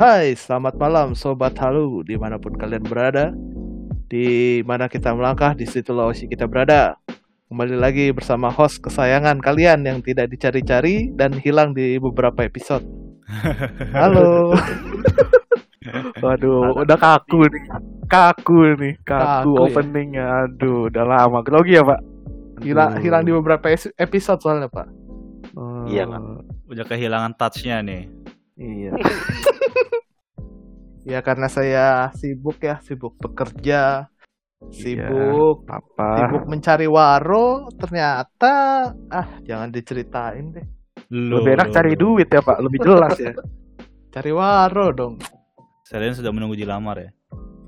Hai, selamat malam Sobat Halu dimanapun kalian berada. Di mana kita melangkah, di situ lokasi kita berada. Kembali lagi bersama host kesayangan kalian yang tidak dicari-cari dan hilang di beberapa episode. Halo. Waduh, udah kaku openingnya, ya? Aduh, udah lama grogi ya Pak. Hilang di beberapa episode soalnya Pak. Iya kan, udah kehilangan touchnya nih. Iya. Ya karena saya sibuk bekerja, sibuk mencari waro. Ternyata jangan diceritain deh. Lebih enak cari duit ya Pak, lebih jelas ya. Cari waro dong. Selin sudah menunggu dilamar ya?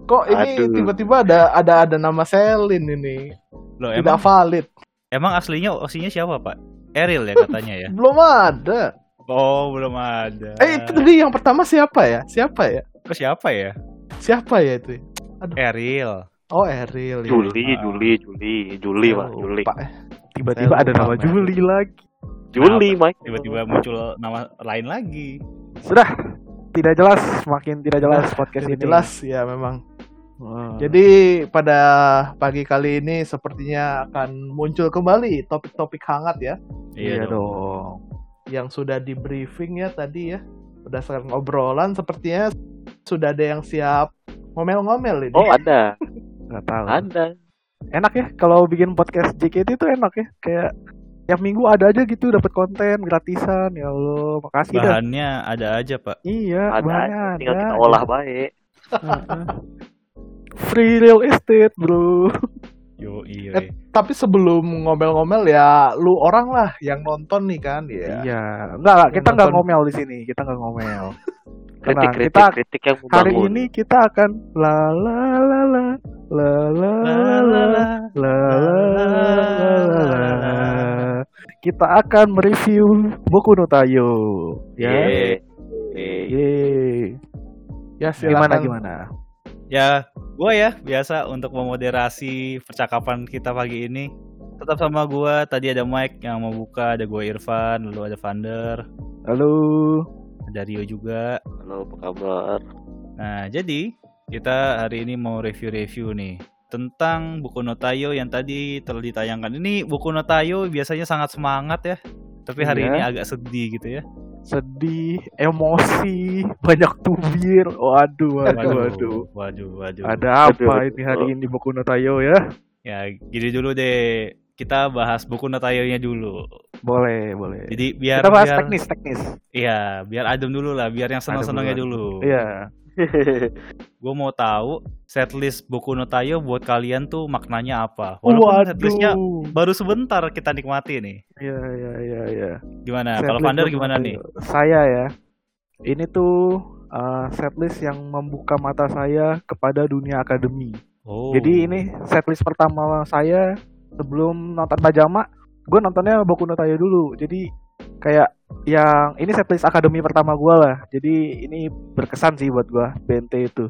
Kok ini tiba-tiba ada nama Selin ini? Loh, tidak emang, valid. Emang aslinya osinya siapa Pak? Eril ya katanya ya? Belum ada. Itu tadi yang pertama siapa ya? Kok siapa ya itu? Aduh. Eril. Oh Eril. Juli Pak. Juli. Tiba-tiba ada nama Juli lagi. Juli Mike. Tiba-tiba muncul nama lain lagi. Sudah. Makin tidak jelas podcast ini. Jelas ya memang. Wow. Jadi pada pagi kali ini sepertinya akan muncul kembali topik-topik hangat ya. Iya dong. Yang sudah di briefing ya tadi ya. Berdasarkan obrolan sepertinya sudah ada yang siap ngomel-ngomel ini. Oh ada. Nggak tahu. Ada. Enak ya kalau bikin podcast JKT itu enak ya, kayak tiap minggu ada aja gitu, dapat konten gratisan. Ya Allah, makasih dah. Bahannya ada aja Pak. Iya, bahannya tinggal kita olah baik. Free real estate bro. Yo iya. Tapi sebelum ngomel-ngomel ya, lu orang lah yang nonton nih kan ya. Iya. Enggak, kita nggak ngomel di sini. Kita nggak ngomel. Kritik yang membangun. Hari ini kita akan kita akan mereview Boku no Taiyou. Ya, gimana? Ya, gue biasa untuk memoderasi percakapan kita pagi ini. Tetap sama gue, tadi ada Mike yang mau buka, ada gue Irfan, lalu ada Vander. Halo. Ada Rio juga. Halo, apa kabar? Nah, jadi kita hari ini mau review-review nih tentang Boku no Taiyou yang tadi telah ditayangkan. Ini Boku no Taiyou biasanya sangat semangat ya, tapi hari ini agak sedih gitu ya. Sedih, emosi, banyak tubir. Waduh. Ada apa ini hari ini Boku no Taiyou ya? Ya, gini dulu deh. Kita bahas Boku no Taiyou-nya dulu. Boleh. Jadi biar kita bahas teknis. Iya, biar adem dulu lah, biar yang senang-senangnya dulu. Iya. Gue mau tahu setlist Boku no Taiyou buat kalian tuh maknanya apa. Walaupun setlistnya baru sebentar kita nikmati nih. Iya. Gimana? Kalau Vander gimana nih? Saya ya, ini tuh setlist yang membuka mata saya kepada dunia akademi. Oh. Jadi ini setlist pertama saya sebelum nonton Pajama. Gue nontonnya Boku no Taiyou dulu. Jadi kayak yang ini setlist akademi pertama gue lah. Jadi ini berkesan sih buat gue, BNT itu.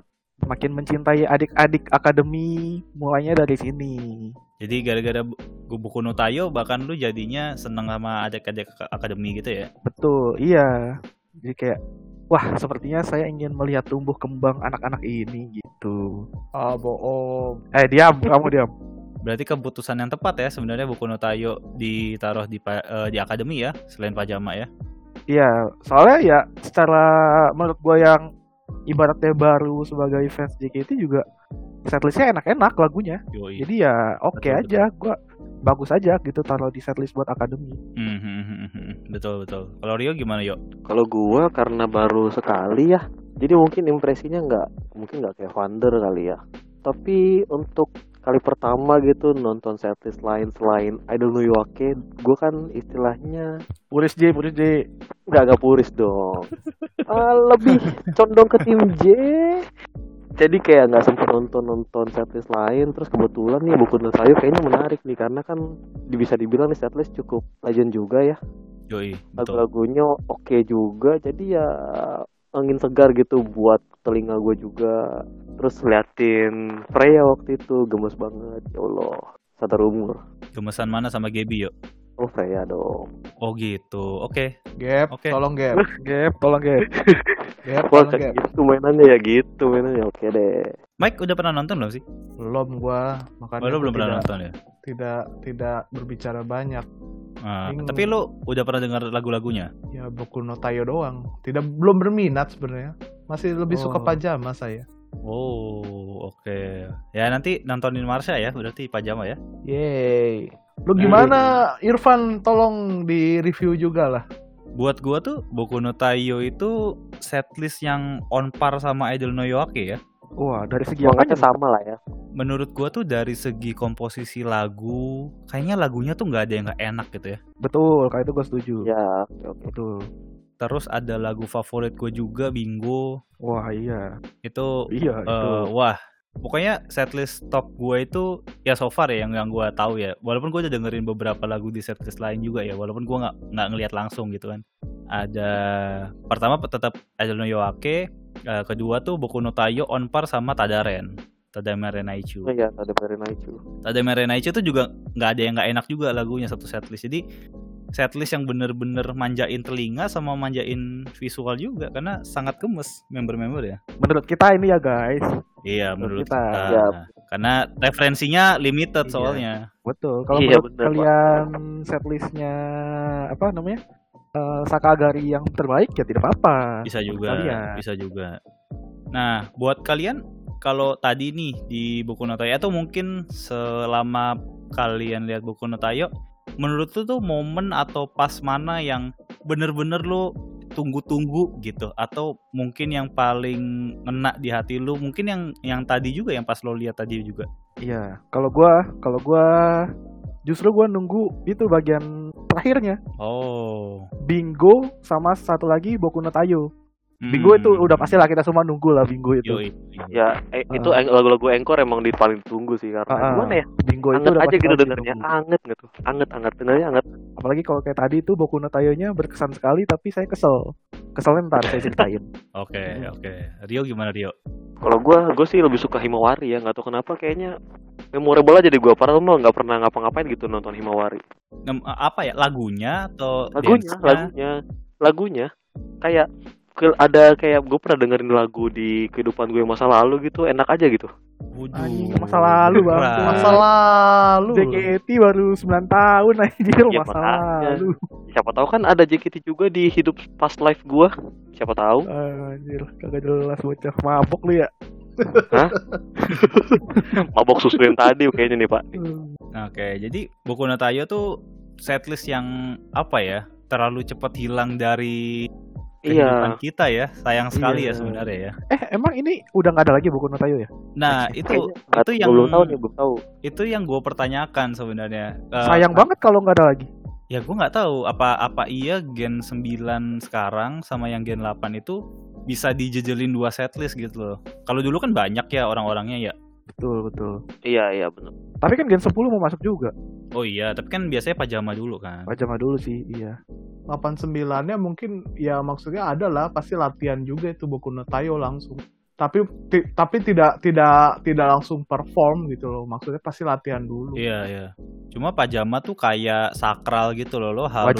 Makin mencintai adik-adik akademi mulainya dari sini. Jadi gara-gara Boku no Taiyou bahkan lu jadinya seneng sama adik-adik akademi gitu ya? Betul, iya. Jadi kayak, wah sepertinya saya ingin melihat tumbuh kembang anak-anak ini gitu. Ah bohong. Diam, kamu diam. Berarti keputusan yang tepat ya sebenarnya Boku no Taiyou ditaruh di akademi ya, selain Pajama ya. Iya, soalnya ya secara menurut gue yang ibaratnya baru sebagai fans JKT juga setlistnya enak-enak lagunya. Yoi. Jadi ya oke aja, gue bagus aja gitu taruh di setlist buat akademi. Betul. Kalau Rio gimana Yo? Kalau gue karena baru sekali ya, jadi mungkin impresinya nggak kayak Vander kali ya. Tapi untuk kali pertama gitu nonton setlist lain selain Azel no Yoake, gue kan istilahnya puris J. Enggak puris dong. Lebih condong ke tim J. Jadi kayak nggak sempat nonton setlist lain. Terus kebetulan nih Boku no Taiyou kayaknya menarik nih karena kan bisa dibilang nih setlist cukup legend juga ya. Yoi, betul. Lagu-lagunya oke juga. Jadi ya angin segar gitu buat telinga gue juga. Terus liatin Freya waktu itu, gemes banget. Ya Allah, satu umur. Gemesan mana sama Gaby yuk? Oh Freya dong. Oh gitu, oke. Gap, tolong Gap. Gap, tolong Gap. Gap, tolong Gap. Gitu mainannya ya gitu, mainannya oke deh. Mike udah pernah nonton belum sih? Belum gua, makanya. Belum pernah nonton ya? Tidak berbicara banyak. Tapi lu udah pernah dengar lagu-lagunya? Ya Boku no Taiyou doang. Belum berminat sebenarnya. Masih lebih suka Pajama saya. Oh, oke. Okay. Ya nanti nontonin Marsha ya, berarti Pajama ya. Yeay. Lu gimana Irfan, tolong di review juga lah. Buat gua tuh Boku no Taiyou itu setlist yang on par sama Azel no Yoake ya. Wah, dari segi semangatnya sama lah ya. Menurut gua tuh dari segi komposisi lagu, kayaknya lagunya tuh nggak ada yang nggak enak gitu ya. Betul, kayak itu gua setuju. Ya, okay. Betul. Terus ada lagu favorit gua juga, Bingo. Wah iya. Itu. Wah, pokoknya setlist top gua itu ya so far ya yang gua tahu ya. Walaupun gua udah dengerin beberapa lagu di setlist lain juga ya. Walaupun gua nggak ngelihat langsung gitu kan. Ada pertama tetap Azel no Yoake. Kedua tuh Boku no Taiyou on par sama Tadda Ren. Tadda Ren Naichu. Oh, iya, Tadda Ren Naichu. Tadda Ren Naichu tuh juga enggak ada yang enggak enak juga lagunya satu setlist. Jadi setlist yang bener-bener manjain telinga sama manjain visual juga karena sangat gemes member-member ya. Menurut kita ini ya, guys. Iya, menurut kita. Ya. Karena referensinya limited soalnya. Betul. Kalau menurut kalian setlistnya apa namanya? Sakagari yang terbaik ya tidak apa-apa. Bisa juga. Nah, buat kalian kalau tadi nih di Boku no Taiyou atau mungkin selama kalian lihat Boku no Taiyou, menurut lu tuh momen atau pas mana yang bener-bener lu tunggu-tunggu gitu, atau mungkin yang paling ngena di hati lu, mungkin yang tadi juga, yang pas lu lihat tadi juga. Iya, kalau gua justru gue nunggu itu bagian terakhirnya. Oh. Bingo sama satu lagi Boku no Taiyou. Bingo itu udah pasti lah, kita semua nunggu lah Bingo itu. Yoi. Ya itu lagu-lagu encore emang di paling tunggu sih karena gimana ya? Bingo itu anget udah aja gitu dengernya, anget gitu. Anget dengernya anget. Apalagi kalau kayak tadi itu Boku no Taiyou-nya berkesan sekali tapi saya kesel. Keselnya ntar saya ceritain. Oke. Rio gimana Rio? Kalau gue sih lebih suka Himawari ya, nggak tahu kenapa kayaknya memorable aja di gue. Padahal lo nggak pernah ngapa-ngapain gitu nonton Himawari. Apa ya lagunya atau lagunya kayak ada kayak gue pernah dengerin lagu di kehidupan gue masa lalu gitu, enak aja gitu. Anjing masa lalu bang, masa lalu. JKT baru 9 tahun anjir ya, masa lalu. Siapa tahu kan ada JKT juga di hidup past life gue. Siapa tahu? Anjir, kagak jelas bocah mabok lu ya. Hah? Mabok susu yang tadi kayaknya nih Pak. Oke, jadi Boku no Taiyou tuh setlist yang apa ya? Terlalu cepat hilang dari kehidupan kita ya, sayang sekali ya sebenarnya ya. Emang ini udah nggak ada lagi Boku no Taiyou ya? Nah itu yang belum tahu. Itu yang gue pertanyakan sebenarnya. Sayang banget kalau nggak ada lagi. Ya gue nggak tahu apa iya gen 9 sekarang sama yang gen 8 itu bisa dijejelin 2 setlist gitu loh. Kalau dulu kan banyak ya orang-orangnya ya. Betul. Iya benar. Tapi kan gen 10 mau masuk juga. Oh iya, tapi kan biasanya Pajama dulu kan. Pajama dulu sih, iya. 89-nya mungkin ya maksudnya ada lah, pasti latihan juga itu Boku no Taiyou langsung. Tapi tidak langsung perform gitu loh. Maksudnya pasti latihan dulu. Iya. Cuma Pajama tuh kayak sakral gitu loh, lo harus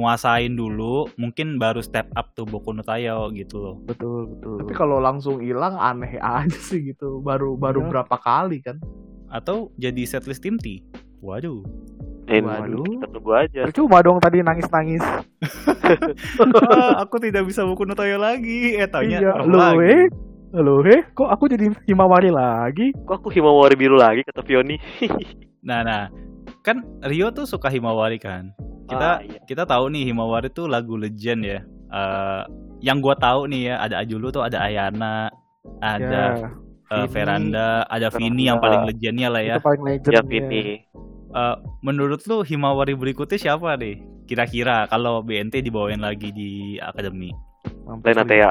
nguasain dulu, mungkin baru step up tuh Boku no Taiyou gitu loh. Betul. Tapi kalau langsung hilang aneh aja sih gitu. Baru berapa kali kan? Atau jadi setlist tim T. Waduh. Kita tunggu aja. Percuma dong tadi nangis-nangis. Aku tidak bisa Boku no Taiyou lagi. Taunya Loh, kok aku jadi Himawari lagi? Kok aku Himawari biru lagi kata Pioni? Nah, kan Rio tuh suka Himawari kan. Kita tahu nih Himawari tuh lagu legend ya. Yang gua tahu nih ya, ada Ajulu tuh, ada Ayana, ada Veranda, ada Vini yang paling legendnya lah ya. Itu paling legend. Ya Vini. Menurut lu Himawari berikutnya siapa deh? Kira-kira kalau BNT dibawain lagi di Akademi? Lenatea.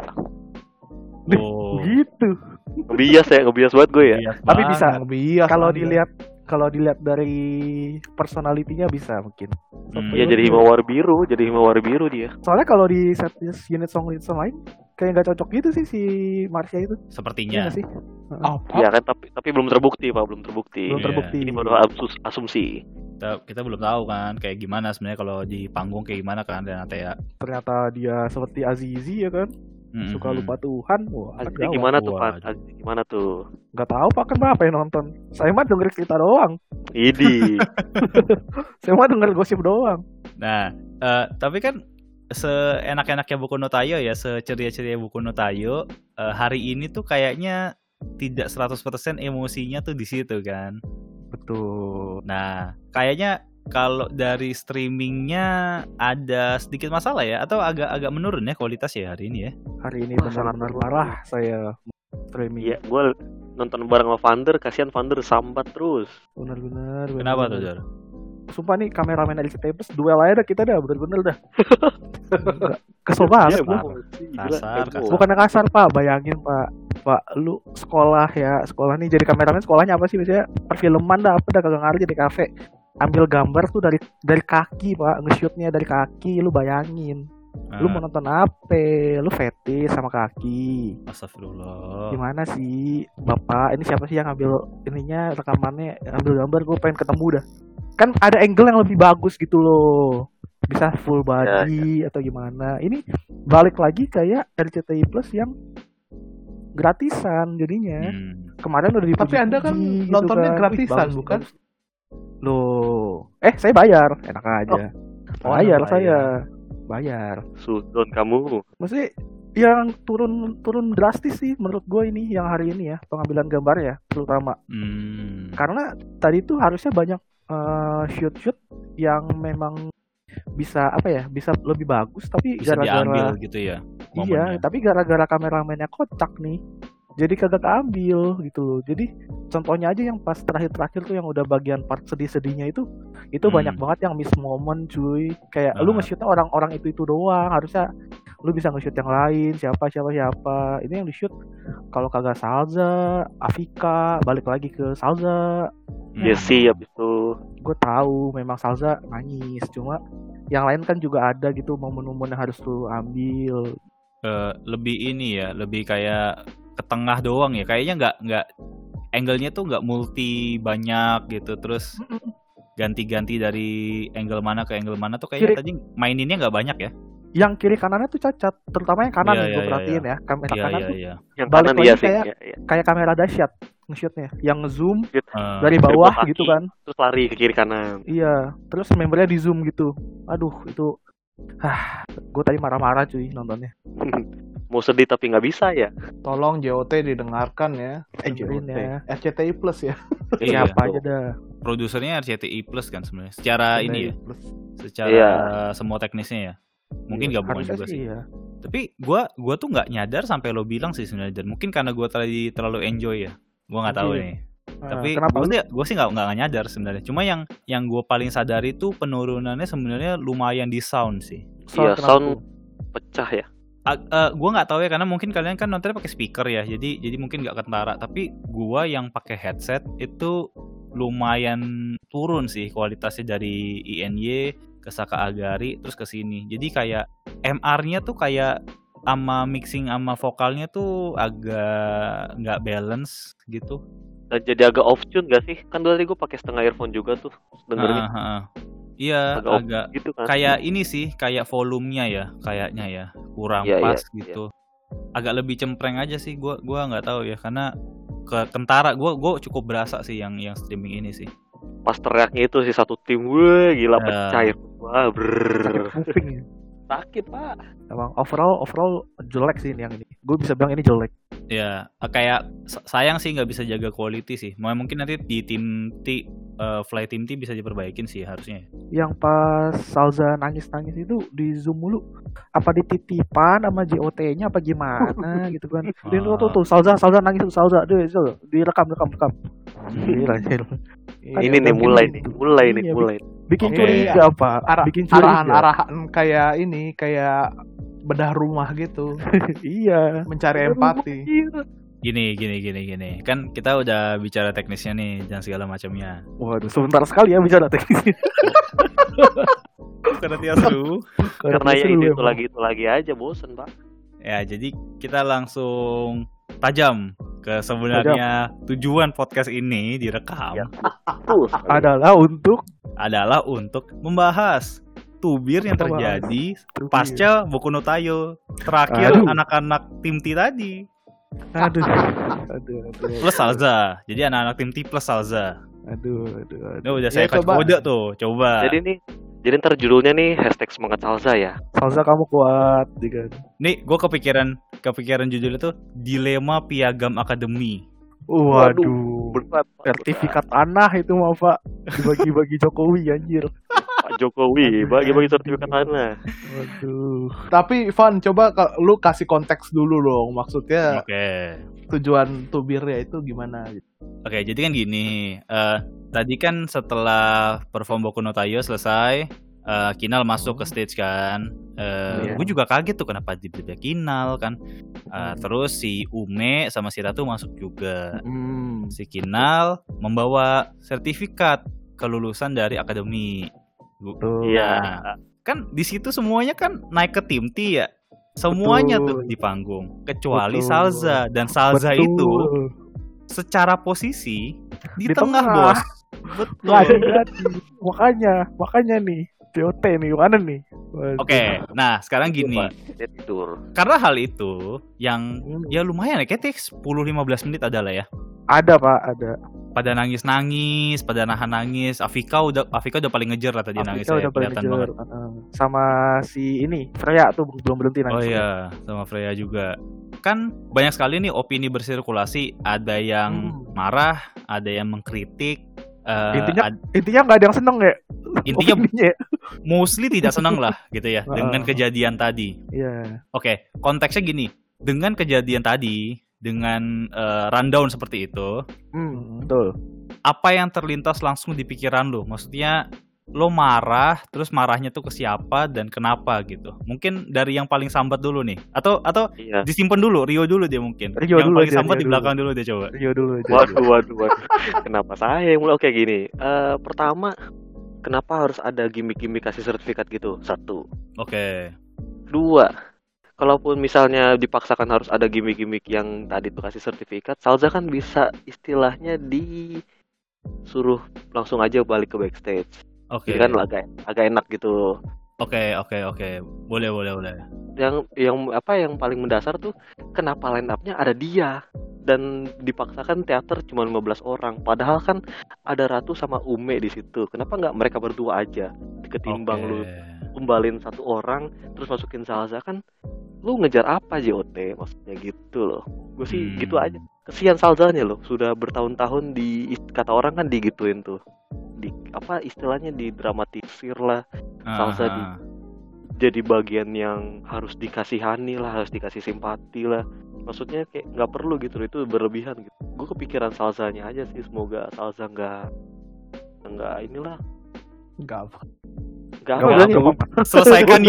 Oh. Gitu. Ngebias banget gue ya. Tapi bisa. Kalau dilihat dari personalitinya bisa mungkin. Iya jadi Himawari biru dia. Soalnya kalau di setlist unit song lain kayak nggak cocok gitu sih si Marsha itu. Sepertinya. Sih? Ya kan tapi belum terbukti Pak, belum terbukti. Ini baru asumsi. Kita belum tahu kan kayak gimana sebenarnya kalau di panggung kayak gimana kan ternyata ya. Ternyata dia seperti Azizi ya kan. Mm-hmm. Suka lupa Tuhan. Wah, Azizi gimana tuh Pak? Azizi gimana tuh? Enggak tahu Pak, kan Bapak yang nonton. Saya mah denger cerita doang. Idi. Saya mah denger gosip doang. Nah, tapi kan seenak-enaknya Boku no Taiyou ya, seceria-ceria Boku no Taiyou, hari ini tuh kayaknya tidak 100% emosinya tuh di situ kan. Betul. Nah, kayaknya kalau dari streamingnya ada sedikit masalah ya, atau agak menurun ya kualitas ya hari ini ya. Hari ini benar-benar parah saya streaming. Iya, gue nonton bareng sama Vander, kasihan Vander sambat terus. Benar-benar. Kenapa tuh, Jor? Sumpah nih kameramen RCTI+ duel aja dah kita dah, bener-bener dah. Kesel banget. Kasar. Bukan kasar Pak, bayangin Pak lu sekolah ya, sekolah nih jadi kameramen, sekolahnya apa sih misalnya? Perfilman dah, apa dah kagak ngaruh jadi kafe. Ambil gambar tuh dari kaki Pak, nge-shootnya dari kaki, lu bayangin. Lu mau nonton apa? Lu fetish sama kaki. Astagfirullah. Gimana sih Bapak, ini siapa sih yang ngambil ininya, rekamannya, ambil gambar, gue pengen ketemu dah. Kan ada angle yang lebih bagus gitu loh, bisa full body atau gimana. Ini balik lagi kayak RCTI+ yang gratisan jadinya. Kemarin udah dipuji. Tapi Anda kan gitu nontonnya kan. Gratisan bukan? Loh, saya bayar, enak aja. Bayar. Sudon kamu. Maksudnya yang turun drastis sih menurut gue ini yang hari ini ya, pengambilan gambar ya terutama. Karena tadi tuh harusnya banyak shoot yang memang bisa bisa lebih bagus, tapi bisa diambil gitu ya momennya. Iya, tapi gara-gara kameramennya kocak nih jadi kagak keambil gitu loh. Jadi contohnya aja yang pas terakhir tuh yang udah bagian part sedih-sedihnya itu banyak banget yang miss moment cuy, kayak lu nge-shootnya orang-orang itu doang, harusnya lu bisa nge-shoot yang lain, siapa ini yang di-shoot kalau kagak Salza, Afika, balik lagi ke Salza. Jesse abis itu gue tahu memang Salza nangis, cuma yang lain kan juga ada gitu momen-momen yang harus lu ambil. Lebih kayak ke tengah doang ya, kayaknya nggak angle-nya tuh nggak multi banyak gitu, terus ganti-ganti dari angle mana ke angle mana tuh kayaknya tadi maininnya nggak banyak ya. Yang kiri kanannya tuh cacat, terutama yang kanan gue perhatiin ya, kamera kanan tuh balik lagi kayak kamera dahsyat. Nge-shootnya, yang zoom dari bawah dari gitu kan, terus lari ke kiri kanan. Iya, terus membernya di zoom gitu. Aduh, itu gue tadi marah-marah cuy nontonnya. Mau sedih tapi nggak bisa ya. Tolong JOT didengarkan ya. JOT ya. RCTI+ ya. Iya, apa aja dah. Produsernya RCTI+ kan sebenarnya. Secara RCTI+. Ini ya. Secara semua teknisnya ya. Mungkin gabungan juga sih. Iya. Tapi gue tuh nggak nyadar sampai lo bilang sih sebenarnya. Mungkin karena gue tadi terlalu enjoy ya. Gue nggak tahu nih, tapi gue sih nggak nyadar sebenarnya. Cuma yang gue paling sadari tuh penurunannya sebenarnya lumayan di sound sih. Iya, sound pecah ya. Gue nggak tahu ya, karena mungkin kalian kan nontonnya pakai speaker ya, jadi mungkin nggak ketara. Tapi gue yang pakai headset itu lumayan turun sih kualitasnya dari INY ke Sakagari terus ke sini. Jadi kayak MR-nya tuh kayak sama mixing sama vokalnya tuh agak nggak balance gitu. Jadi agak off tune nggak sih? Kan dari gue pakai setengah earphone juga tuh dengernya. Iya, agak gitu kan? Kayak ini sih, kayak volumenya ya, kayaknya ya kurang pas gitu. Agak lebih cempreng aja sih, gue nggak tahu ya, karena ketentara gue cukup berasa sih yang streaming ini sih. Pas teriaknya itu sih satu tim, gue gila pecah ya. Wah, sakit Pak. Emang overall jelek sih yang ini. Gue bisa bilang ini jelek. Ya, kayak sayang sih nggak bisa jaga quality sih. Mungkin nanti di tim T, flight team T bisa diperbaikin sih harusnya. Yang pas Salza nangis itu di zoom mulu. Apa dititipan sama JOT-nya apa gimana gitu kan. Dia tuh Salza nangis tuh Salza. Direkam. Ini mulai. Bikin curiga apa? Arahan kayak ini, kayak bedah rumah gitu. Iya. Mencari empati. Gini. Kan kita udah bicara teknisnya nih dan segala macamnya. Waduh, sebentar sekali ya bicara teknisnya. Karena tiap seru. Karena ya itu lagi aja bosen Pak. Ya, jadi kita langsung tajam ke sebenarnya tujuan podcast ini direkam. Ya. Adalah untuk membahas tubir yang terjadi pasca Boku no Taiyou. Terakhir anak-anak tim T tadi. Aduh. Plus Salza. Jadi anak-anak tim T plus Salza. Aduh. Ini udah ya, saya kasih kode tuh. Coba. Jadi nih, jadi ntar judulnya nih hashtag semangat Salsa ya. Salsa kamu kuat, gitu. Nih, gue kepikiran judul itu dilema piagam akademi. Waduh, berat. Sertifikat tanah itu mah Pak, dibagi-bagi Jokowi anjir. Pak Jokowi bagi-bagi sertifikat tanah. Waduh. Tapi Van, coba lu kasih konteks dulu dong, maksudnya. Okay. Tujuan tubirnya itu gimana? Oke, jadi kan gini. Tadi kan setelah perform Boku no Taiyou selesai, Kinal masuk ke stage kan. Gue juga kaget tuh kenapa tiba-tiba Kinal kan. Terus si Ume sama si Ratu masuk juga. Si Kinal membawa sertifikat kelulusan dari akademi. Iya. Kan di situ semuanya kan naik ke tim T ya. Semuanya tuh di panggung kecuali Salza, dan Salza itu secara posisi di tengah bos. Betul. Makanya nih DOT nih mana nih. Oke. Nah sekarang gini, karena hal itu yang ya lumayan ya, kayak 10-15 menit adalah ya. Ada pak. Pada nangis, pada nahan nangis. Afika udah paling ngejer lah tadi nangis. Afika udah paling ngejer. Sama si ini Freya tuh belum berhenti nangis. Oh iya, sama Freya juga. Kan banyak sekali nih opini bersirkulasi. Ada yang marah, ada yang mengkritik. Intinya nggak ada yang seneng ya. Intinya mostly tidak seneng lah gitu ya dengan kejadian tadi. Iya. Yeah. Oke, konteksnya gini. Dengan kejadian tadi, dengan rundown seperti itu, betul. Apa yang terlintas langsung di pikiran lo? Maksudnya lo marah, terus marahnya tuh ke siapa dan kenapa gitu? Mungkin dari yang paling sambat dulu nih, atau iya, disimpan dulu, Rio dulu dia mungkin. Rio yang dulu paling sambat di belakang dulu dia coba. Rio dulu. Waduh. Kenapa saya yang mulai? Oke gini. Pertama, kenapa harus ada gimmick-gimmick kasih sertifikat gitu? Satu. Oke. Dua. Kalaupun misalnya dipaksakan harus ada gimmick-gimmick yang tadi tuh kasih sertifikat, Salza kan bisa istilahnya disuruh langsung aja balik ke backstage. Oke. Jadi kan agak enak gitu. Oke. Boleh. Yang apa yang paling mendasar tuh kenapa line up-nya ada dia dan dipaksakan teater cuma 15 orang, padahal kan ada Ratu sama Ume di situ. Kenapa enggak mereka berdua aja ketimbang lu kembalin satu orang terus masukin Salza kan? Lu ngejar apa JOT maksudnya gitu loh. Gue sih gitu aja. Kesian Salzanya loh, sudah bertahun-tahun di kata orang kan digituin tuh. Di apa istilahnya didramatisir lah. Salza jadi bagian yang harus dikasihani lah, harus dikasih simpati lah. Maksudnya kayak enggak perlu gitu loh, itu berlebihan gitu. Gue kepikiran Salzanya aja sih, semoga Salza enggak inilah. Enggak apa. Gak apa. Selesaikan.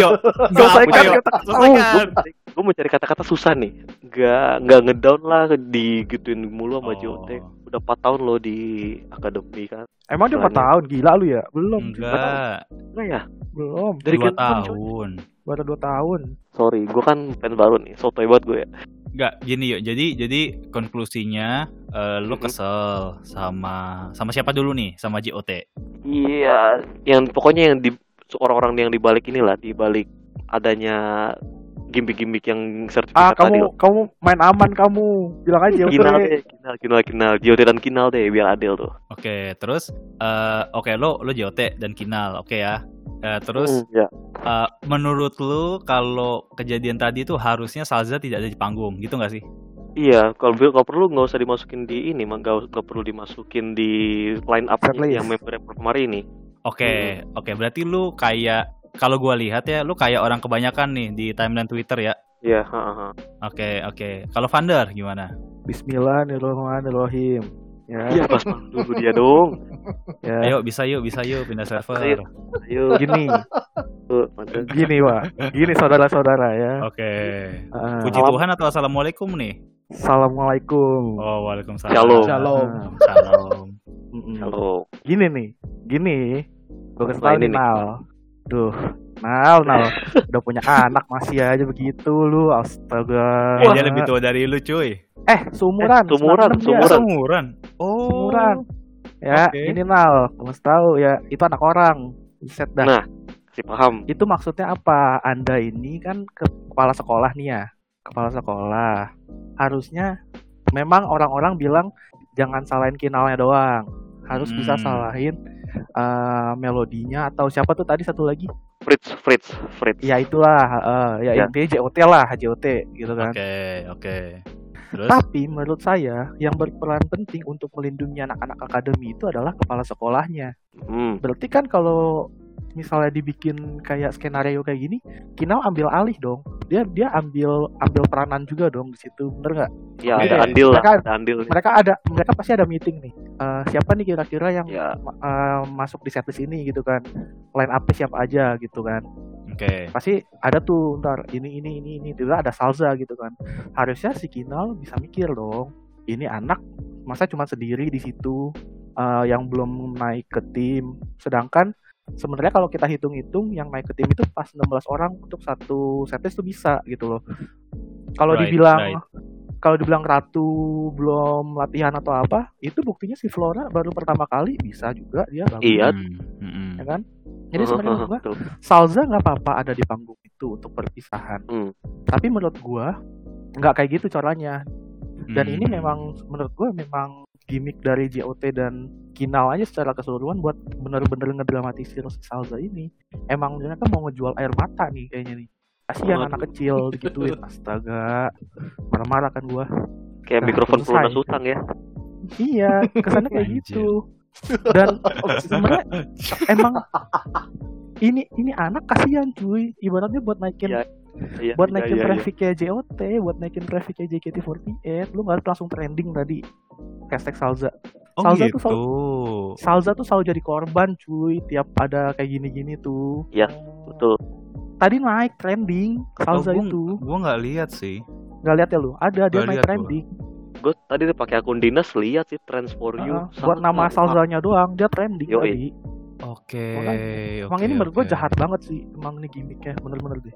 Gue mau cari kata-kata susah nih. Gak ngedown lah, digituin mulu sama JOT. Udah 4 tahun lo di akademi kan. Emang udah 4 tahun? Gila lu ya? Belum. Enggak ya? Belum. Dari 2 tahun. Baru 2 tahun. Sorry, gue kan fan baru nih. Sotoy banget gue ya. Enggak, gini yuk. Jadi konklusinya lu kesel sama siapa dulu nih? Sama JOT. Iya, yang pokoknya yang di orang-orang yang dibalik inilah, dibalik adanya gimmick-gimmick yang sertifikat tadi. Kamu main aman kamu, bilang aja. Kinal, JOT dan Kinal deh, biar adil tuh. Oke, terus, lo JOT dan Kinal, oke ya. Menurut lo kalau kejadian tadi itu harusnya Salza tidak ada di panggung, gitu nggak sih? Iya, kalau perlu nggak usah dimasukin di ini, nggak perlu dimasukin di line up yang member kemarin ini. Oke, berarti lu kayak, kalau gue lihat ya, lu kayak orang kebanyakan nih di timeline Twitter ya. Iya, Oke. Kalau Vander gimana? Bismillahirrahmanirrahim. Iya, pas dulu dia dong. Ya. Ayo, bisa yuk pindah server. Ayo. Gini, saudara-saudara ya. Oke. Puji Tuhan atau assalamualaikum nih? Assalamualaikum. Oh, waalaikumsalam. Shalom. Gini nih. Gue kesel Kinal. Duh, Nal, udah punya anak masih aja begitu lu, astaga. Dia lebih tua dari lu, cuy. Sumuran. Oh. Sumuran. Ya, okay. Ini Nal, kamu tahu ya, itu anak orang. Set dah. Nah, si paham. Itu maksudnya apa? Anda ini kan kepala sekolah nih ya. Kepala sekolah. Harusnya memang orang-orang bilang jangan salahin kinalnya doang. Harus bisa salahin melodinya atau siapa tuh tadi satu lagi? Fritz. Ya itulah, ya. Intinya JOT gitu kan. Oke. Terus? Tapi menurut saya yang berperan penting untuk melindungi anak-anak akademi itu adalah kepala sekolahnya. Berarti kan kalau misalnya dibikin kayak skenario kayak gini, Kinal ambil alih dong. Dia ambil peranan juga dong di situ, bener nggak? Ya, ada andil lah. Mereka pasti ada meeting nih. Siapa nih kira-kira yang masuk di setlist ini gitu kan? Line up siapa aja gitu kan? Oke. Pasti ada tuh ntar ini juga ada salsa gitu kan. Harusnya si Kinal bisa mikir dong. Ini anak masa cuma sendiri di situ yang belum naik ke tim, sedangkan sebenarnya kalau kita hitung-hitung yang naik ke tim itu pas 16 orang untuk satu setlist tuh bisa gitu loh. Kalau dibilang Ratu belum latihan atau apa, itu buktinya si Flora baru pertama kali bisa juga dia bagus. Iya. Ya kan? Jadi sebenarnya gua Salza enggak apa-apa ada di panggung itu untuk perpisahan. Tapi menurut gua enggak kayak gitu caranya. Dan ini memang menurut gua memang gimmick dari JOT dan Kinal aja secara keseluruhan buat bener-bener ngedramatisir si Salza ini. Emang mereka mau ngejual air mata nih kayaknya nih. Kasihan anak kecil digituin, astaga. Marah-marah kan gua. Kayak mikrofon pelunas utang ya. Iya, kesannya kayak gitu. Dan sebenarnya emang ini anak kasihan cuy. Ibaratnya buat naikin trafiknya JOT, buat naikin trafiknya JKT48, lu nggak langsung trending tadi hashtag Salza. Salza tuh selalu jadi korban cuy tiap ada kayak gini-gini tuh. Iya, betul. Tadi naik trending Salza itu. Gua nggak lihat sih. Nggak lihat ya lu? Ada dia naik trending. Gue tadi tuh pakai akun dinas lihat sih trends for you. Buat nama Salzanya doang dia trending tadi. Oke. Emang ini menurut gue jahat banget sih. Emang ini gimmicknya bener-bener deh.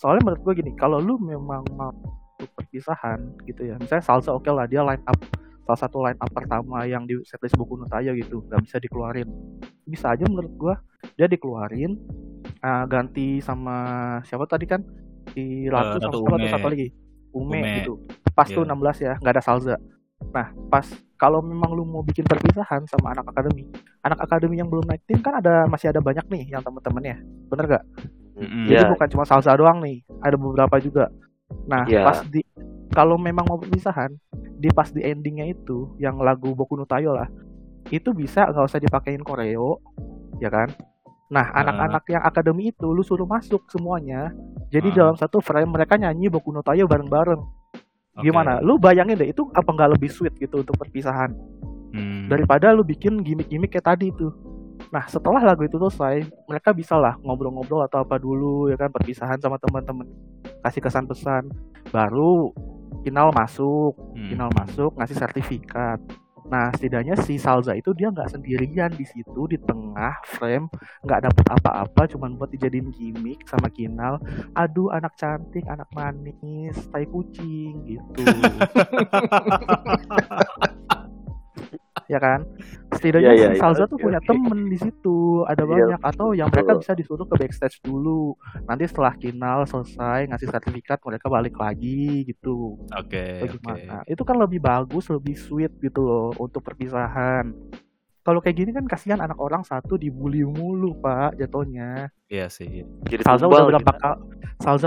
Soalnya menurut gue gini, kalau lu memang mau perpisahan gitu ya, misalnya Salsa oke lah dia line up salah satu line up pertama yang di setlist Boku no Taiyou gitu, nggak bisa dikeluarin. Bisa aja menurut gue dia dikeluarin, ganti sama siapa tadi kan di Ratu sama satu lagi Ume gitu. Pas tuh 16 ya, nggak ada Salsa. Nah, pas kalau memang lu mau bikin perpisahan sama anak akademi yang belum naik tim kan masih ada banyak nih yang temen-temennya, bener gak? Jadi bukan cuma Salsa doang nih, ada beberapa juga. Nah, kalau memang mau perpisahan, pas di endingnya itu yang lagu Boku no Taiyou lah, itu bisa nggak usah dipakein koreo, ya kan? Nah, anak-anak yang akademi itu lu suruh masuk semuanya, jadi dalam satu frame mereka nyanyi Boku no Taiyou bareng-bareng. Gimana? Lu bayangin deh, itu apa nggak lebih sweet gitu untuk perpisahan daripada lu bikin gimmick-gimmick kayak tadi itu. Nah, setelah lagu itu selesai, mereka bisa lah ngobrol-ngobrol atau apa dulu ya kan, perpisahan sama teman-teman, kasih kesan pesan, baru Kinal masuk, ngasih sertifikat. Nah, setidaknya si Salza itu dia nggak sendirian di situ di tengah frame, nggak dapet apa-apa, cuman buat dijadiin gimmick sama Kinal. Aduh, anak cantik, anak manis, tai kucing gitu. Ya kan? Setidaknya si Salza tuh punya temen di situ, ada banyak, atau yang mereka bisa disuruh ke backstage dulu. Nanti setelah Kinal selesai ngasih sertifikat, mereka balik lagi gitu. Oke. Itu kan lebih bagus, lebih sweet gitu loh untuk perpisahan. Kalau kayak gini kan kasihan anak orang satu dibully mulu, Pak, jatuhnya. Iya sih. Jadi Salza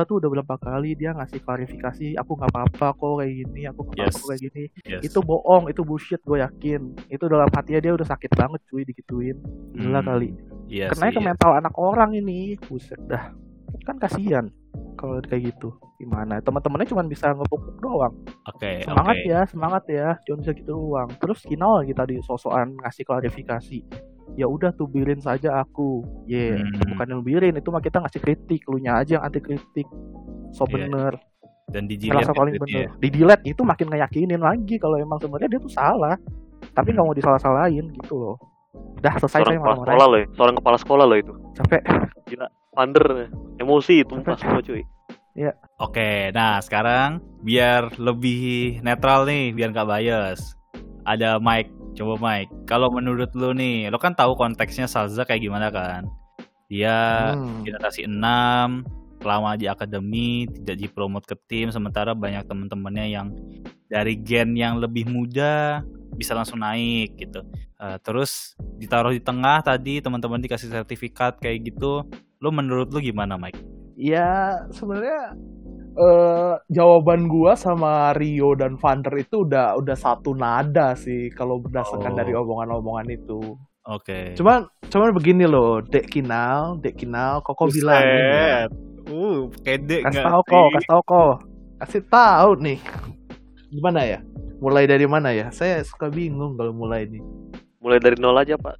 tuh udah berapa kali dia ngasih klarifikasi, aku enggak apa-apa kok kayak gini, Yes. Itu bohong, itu bullshit, gue yakin. Itu dalam hatinya dia udah sakit banget cuy digituin. Gila kali. Yes, karena ke mental anak orang ini, buset dah. Kan kasihan kalau kayak gitu. Gimana? Teman-temannya cuma bisa ngepuk-puk doang. Semangat ya. Cuma bisa gitu doang. Terus Kinal lagi tadi sosokan ngasih klarifikasi. Ya udah tubirin saja aku. Bukan nubirin, itu mah kita ngasih kritik, lunya aja yang anti kritik. Bener. Dan di-delete. Paling bener. Di-delete itu makin ngeyakinin lagi kalau emang sebenarnya dia tuh salah. Tapi enggak mau disalah-salahin gitu loh. Udah selesai saya marah-marah. Seorang kepala sekolah loh itu. Capek. Gila. Pander, emosi tumpah semua cuy. Iya. Oke, nah sekarang biar lebih netral nih, biar nggak bias. Ada Mike, coba Mike. Kalau menurut lu nih, lu kan tahu konteksnya Salza kayak gimana kan? Dia generasi 6, lama di akademi, tidak dipromot ke tim, sementara banyak teman-temannya yang dari gen yang lebih muda bisa langsung naik gitu. Terus ditaruh di tengah tadi, teman-teman dikasih sertifikat kayak gitu. Lu menurut lu gimana, Mike? Ya sebenarnya jawaban gua sama Rio dan Vander itu udah satu nada sih kalau berdasarkan dari omongan-omongan itu. Oke. Okay. Cuman begini loh, Dek Kinal, Koko bilang. Kedek enggak. Kasih tahu nih. Gimana ya? Mulai dari mana ya? Saya suka bingung kalau mulai nih. Mulai dari nol aja, Pak.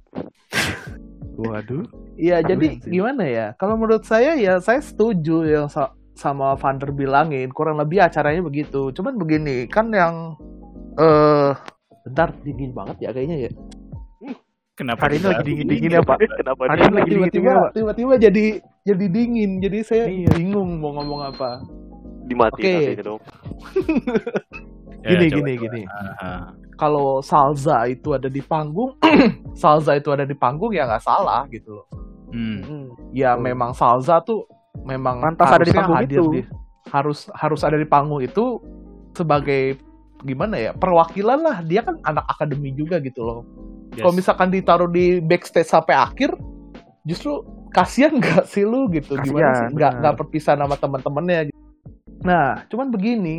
Waduh. Iya, jadi gimana ya? Kalau menurut saya ya saya setuju yang sama Vander bilangin, kurang lebih acaranya begitu. Cuman begini, kan yang bentar dingin banget ya kayaknya ya. Kenapa hari ini lagi dingin-dingin ya, Pak? Kenapa hari ini lagi tiba-tiba jadi dingin. Jadi saya bingung mau ngomong apa. Dimatiin dong. Gini. Kalau Salza itu ada di panggung, ya nggak salah gitu loh. Ya memang Salza tuh memang pantas ada di panggung itu. Harus ada di panggung itu sebagai gimana ya, perwakilan lah. Dia kan anak akademi juga gitu loh. Yes. Kalau misalkan ditaruh di backstage sampai akhir, justru kasian nggak sih lu gitu? Gimana sih? Nggak berpisah sama teman-temannya. Gitu. Nah, cuman begini.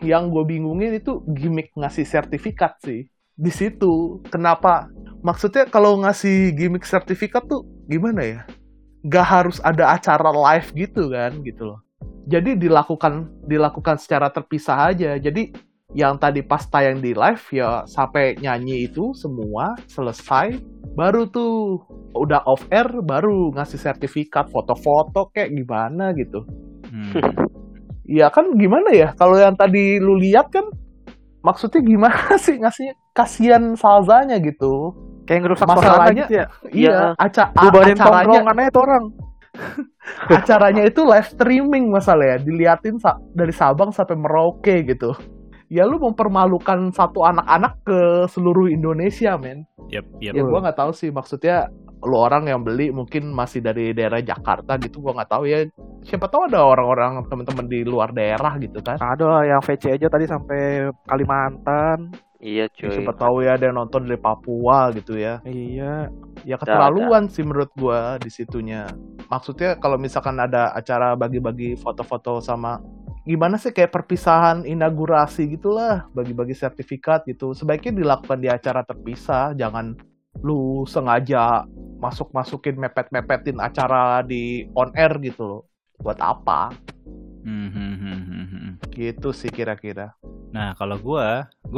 Yang gue bingungin itu gimmick ngasih sertifikat sih. Di situ, kenapa? Maksudnya kalau ngasih gimmick sertifikat tuh gimana ya? Gak harus ada acara live gitu kan, gitu loh. Jadi dilakukan secara terpisah aja. Jadi yang tadi pas tayang di live ya sampai nyanyi itu semua selesai. Baru tuh udah off air baru ngasih sertifikat foto-foto kayak gimana gitu. Ya kan gimana ya, kalau yang tadi lu lihat kan, maksudnya gimana sih ngasihnya, kasian Salzanya gitu. Kayak ngerusak suasananya gitu ya? Iya, acaranya itu orang. Acaranya itu live streaming masalahnya, diliatin dari Sabang sampai Merauke gitu. Ya lu mempermalukan satu anak-anak ke seluruh Indonesia, men. Yep. Ya gua gak tahu sih, maksudnya lu orang yang beli mungkin masih dari daerah Jakarta gitu, gua nggak tahu ya, siapa tahu ada orang-orang teman-teman di luar daerah gitu kan, ada yang VC aja tadi sampai Kalimantan, iya cuy, siapa tahu ya ada yang nonton dari Papua gitu ya, iya ya keterlaluan sih menurut gua disitunya. Maksudnya kalau misalkan ada acara bagi-bagi foto-foto sama gimana sih kayak perpisahan inaugurasi gitulah, bagi-bagi sertifikat gitu, sebaiknya dilakukan di acara terpisah, jangan lu sengaja masukin mepet-mepetin acara di on air gitu loh. Buat apa? Gitu sih kira-kira. Nah kalau gue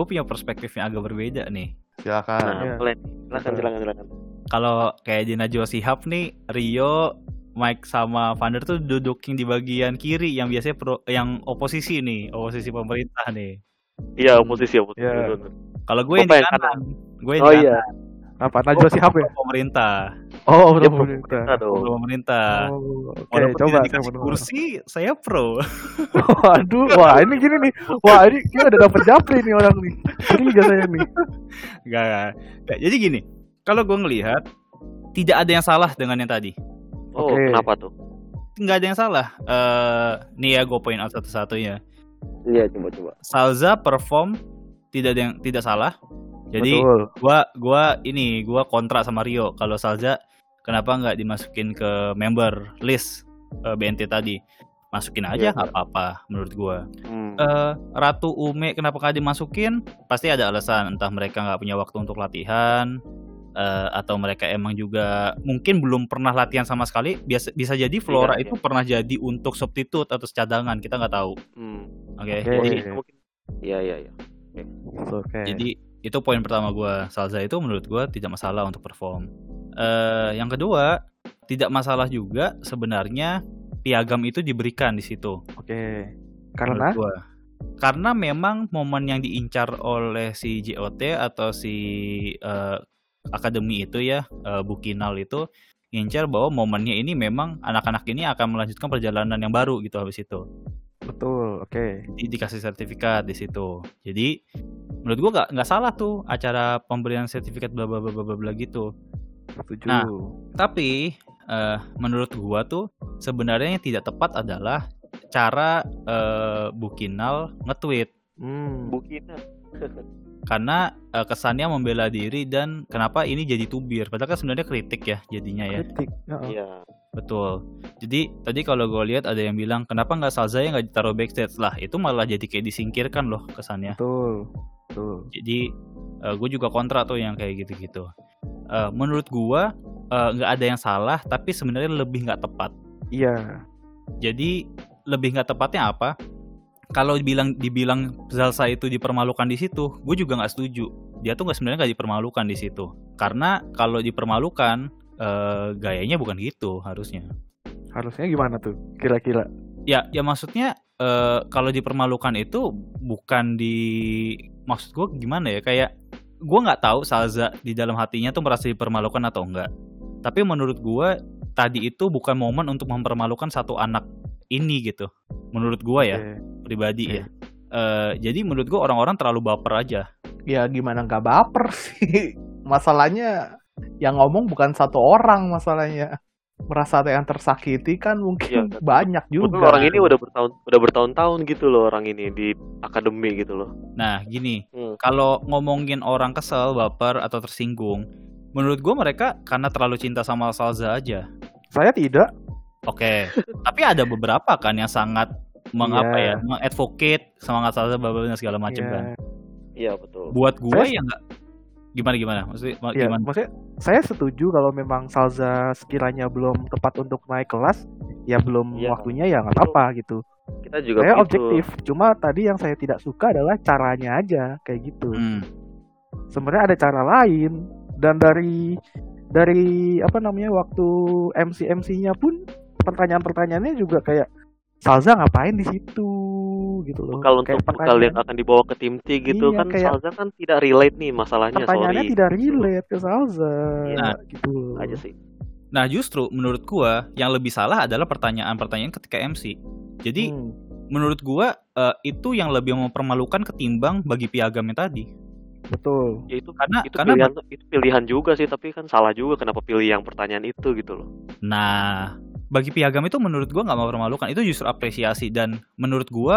punya perspektif yang agak berbeda nih. Silakan. Nah, ya. Silakan. Kalau kayak di Najwa Shihab nih, Rio, Mike sama Vander tuh dudukin di bagian kiri yang biasanya yang oposisi pemerintah nih. Iya oposisi. Ya. Kalau gue yang di kanan. Apa Najwa Shihab ya? Pemerintah. Oh, ya, pemerintah. Oke, coba dikasih kursi, saya pro. Waduh, wah ini gini nih. Wah, ini kita udah dapet japri nih orang nih. Ini jasanya nih. Enggak. Jadi gini, kalau gue ngelihat tidak ada yang salah dengan yang tadi. Oh, kenapa tuh? Enggak ada yang salah. Nih ya gue point out satu-satunya. Iya, coba. Salza perform tidak salah. Jadi gua kontra sama Rio kalau Salza kenapa nggak dimasukin ke member list BNT tadi, masukin aja nggak apa-apa menurut gua. Ratu Ume kenapa nggak dimasukin? Pasti ada alasan, entah mereka nggak punya waktu untuk latihan atau mereka emang juga mungkin belum pernah latihan sama sekali. Bisa jadi Flora itu pernah jadi untuk substitute atau cadangan, kita nggak tahu. Oke. Jadi itu poin pertama gue, Salza itu menurut gue tidak masalah untuk perform. Yang kedua, tidak masalah juga sebenarnya piagam itu diberikan di situ. Oke. Karena memang momen yang diincar oleh si JOT atau si akademi itu ya, Bukinal itu ngincar bahwa momennya ini memang anak-anak ini akan melanjutkan perjalanan yang baru gitu habis itu. Betul, oke. Dikasih sertifikat di situ. Jadi menurut gua nggak salah tuh acara pemberian sertifikat bla bla bla bla bla gitu. Setuju. Nah, tapi menurut gua tuh sebenarnya yang tidak tepat adalah cara Bukinal nge-tweet. Bukinal. Karena kesannya membela diri dan kenapa ini jadi tubir. Padahal kan sebenarnya kritik ya jadinya ya. Kritik. Iya. Betul. Jadi tadi kalau gue lihat ada yang bilang kenapa nggak Salza yang nggak ditaruh backstage lah. Itu malah jadi kayak disingkirkan loh kesannya. Betul. Betul. Jadi gue juga kontra tuh yang kayak gitu-gitu. Menurut gue nggak ada yang salah, tapi sebenarnya lebih nggak tepat. Iya. Jadi lebih nggak tepatnya apa? Kalau dibilang Salsa itu dipermalukan di situ, gue juga nggak setuju. Dia tuh sebenarnya nggak dipermalukan di situ. Karena kalau dipermalukan, gayanya bukan gitu harusnya. Harusnya gimana tuh? Kira-kira? Ya maksudnya kalau dipermalukan itu bukan di, maksud gue gimana ya? Kayak gue nggak tahu Salsa di dalam hatinya tuh merasa dipermalukan atau enggak. Tapi menurut gue tadi itu bukan momen untuk mempermalukan satu anak ini gitu. Menurut gue ya. Pribadi ya. Jadi menurut gue orang-orang terlalu baper aja. Ya gimana gak baper sih. Masalahnya yang ngomong bukan satu orang masalahnya. Merasa yang tersakiti kan mungkin ya, banyak juga. Orang ini udah bertahun-tahun gitu loh orang ini di akademi gitu loh. Nah gini, kalau ngomongin orang kesel, baper atau tersinggung, menurut gue mereka karena terlalu cinta sama Salza aja. Saya tidak. Oke. Tapi ada beberapa kan yang sangat mengapa ya, mengadvocate semangat Salsa bababnya segala macam kan. Iya, betul. Buat gue ya enggak gimana maksudnya. Maksudnya saya setuju kalau memang Salsa sekiranya belum tepat untuk naik kelas, ya belum waktunya ya enggak apa-apa gitu. Kita juga saya begitu. Objektif, cuma tadi yang saya tidak suka adalah caranya aja kayak gitu. Sebenarnya ada cara lain dan dari apa namanya waktu MC-nya pun pertanyaan-pertanyaannya juga kayak Salza ngapain di situ gitu loh. Kalau untuk bekal yang akan dibawa ke tim T gitu kan kayak, Salza kan tidak relate nih masalahnya. Pertanyaannya tidak relate ke Salza. Nah, gitu aja sih. Nah, justru menurut gua yang lebih salah adalah pertanyaan-pertanyaan ketika MC. Jadi menurut gua itu yang lebih mempermalukan ketimbang bagi piagamnya tadi. Betul. Ya itu karena itu pilihan juga sih, tapi kan salah juga kenapa pilih yang pertanyaan itu gitu loh. Nah, bagi piagam itu menurut gue gak mempermalukan. Itu justru apresiasi. Dan menurut gue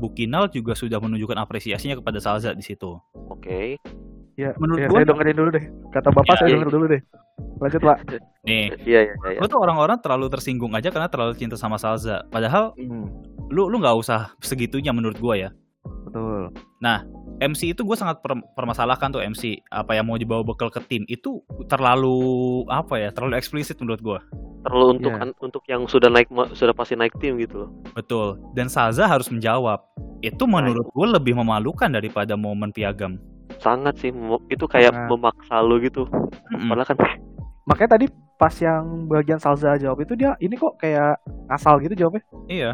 Bukinal juga sudah menunjukkan apresiasinya kepada Salza di situ. Oke. Ya, menurut gue, saya dengerin dulu deh. Kata Bapak saya dengerin dulu deh. Lanjut Pak. Nih. Iya. Lu tuh orang-orang terlalu tersinggung aja karena terlalu cinta sama Salza. Padahal lu gak usah segitunya menurut gue ya. Betul. Nah, MC itu gue sangat permasalahkan tuh MC. Apa yang mau dibawa bekal ke tim itu terlalu terlalu eksplisit menurut gue. Terlalu untuk yang sudah pasti naik tim gitu loh. Betul. Dan Salza harus menjawab. Itu menurut gue lebih memalukan daripada momen piagam. Sangat sih. Itu kayak memaksa lo gitu. Padahal kan. Makanya tadi pas yang bagian Salza jawab itu dia ini kok kayak asal gitu jawabnya. Iya.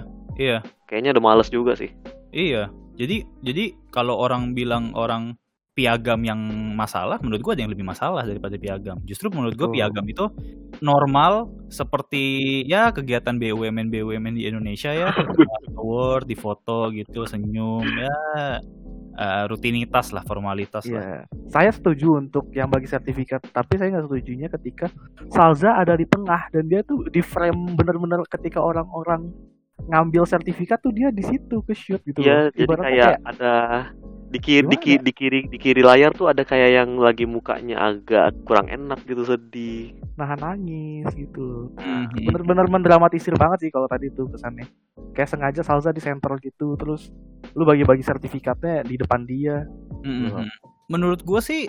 Kayaknya udah males juga sih. Iya. Jadi kalau orang bilang orang piagam yang masalah, menurut gue ada yang lebih masalah daripada piagam. Justru menurut gue piagam itu normal seperti ya kegiatan BUMN di Indonesia ya, award, di foto gitu, senyum ya, rutinitas lah, formalitas lah. Saya setuju untuk yang bagi sertifikat, tapi saya nggak setujunya ketika Salza ada di tengah dan dia tuh di frame bener-bener ketika orang-orang ngambil sertifikat tuh dia di situ ke shoot gitu. Iya, jadi kayak ada di kiri layar tuh ada kayak yang lagi mukanya agak kurang enak gitu, sedih, nahan nangis gitu. Bener-bener mendramatisir banget sih kalau tadi tuh kesannya kayak sengaja Salsa di center gitu, terus lu bagi-bagi sertifikatnya di depan dia. Menurut gue sih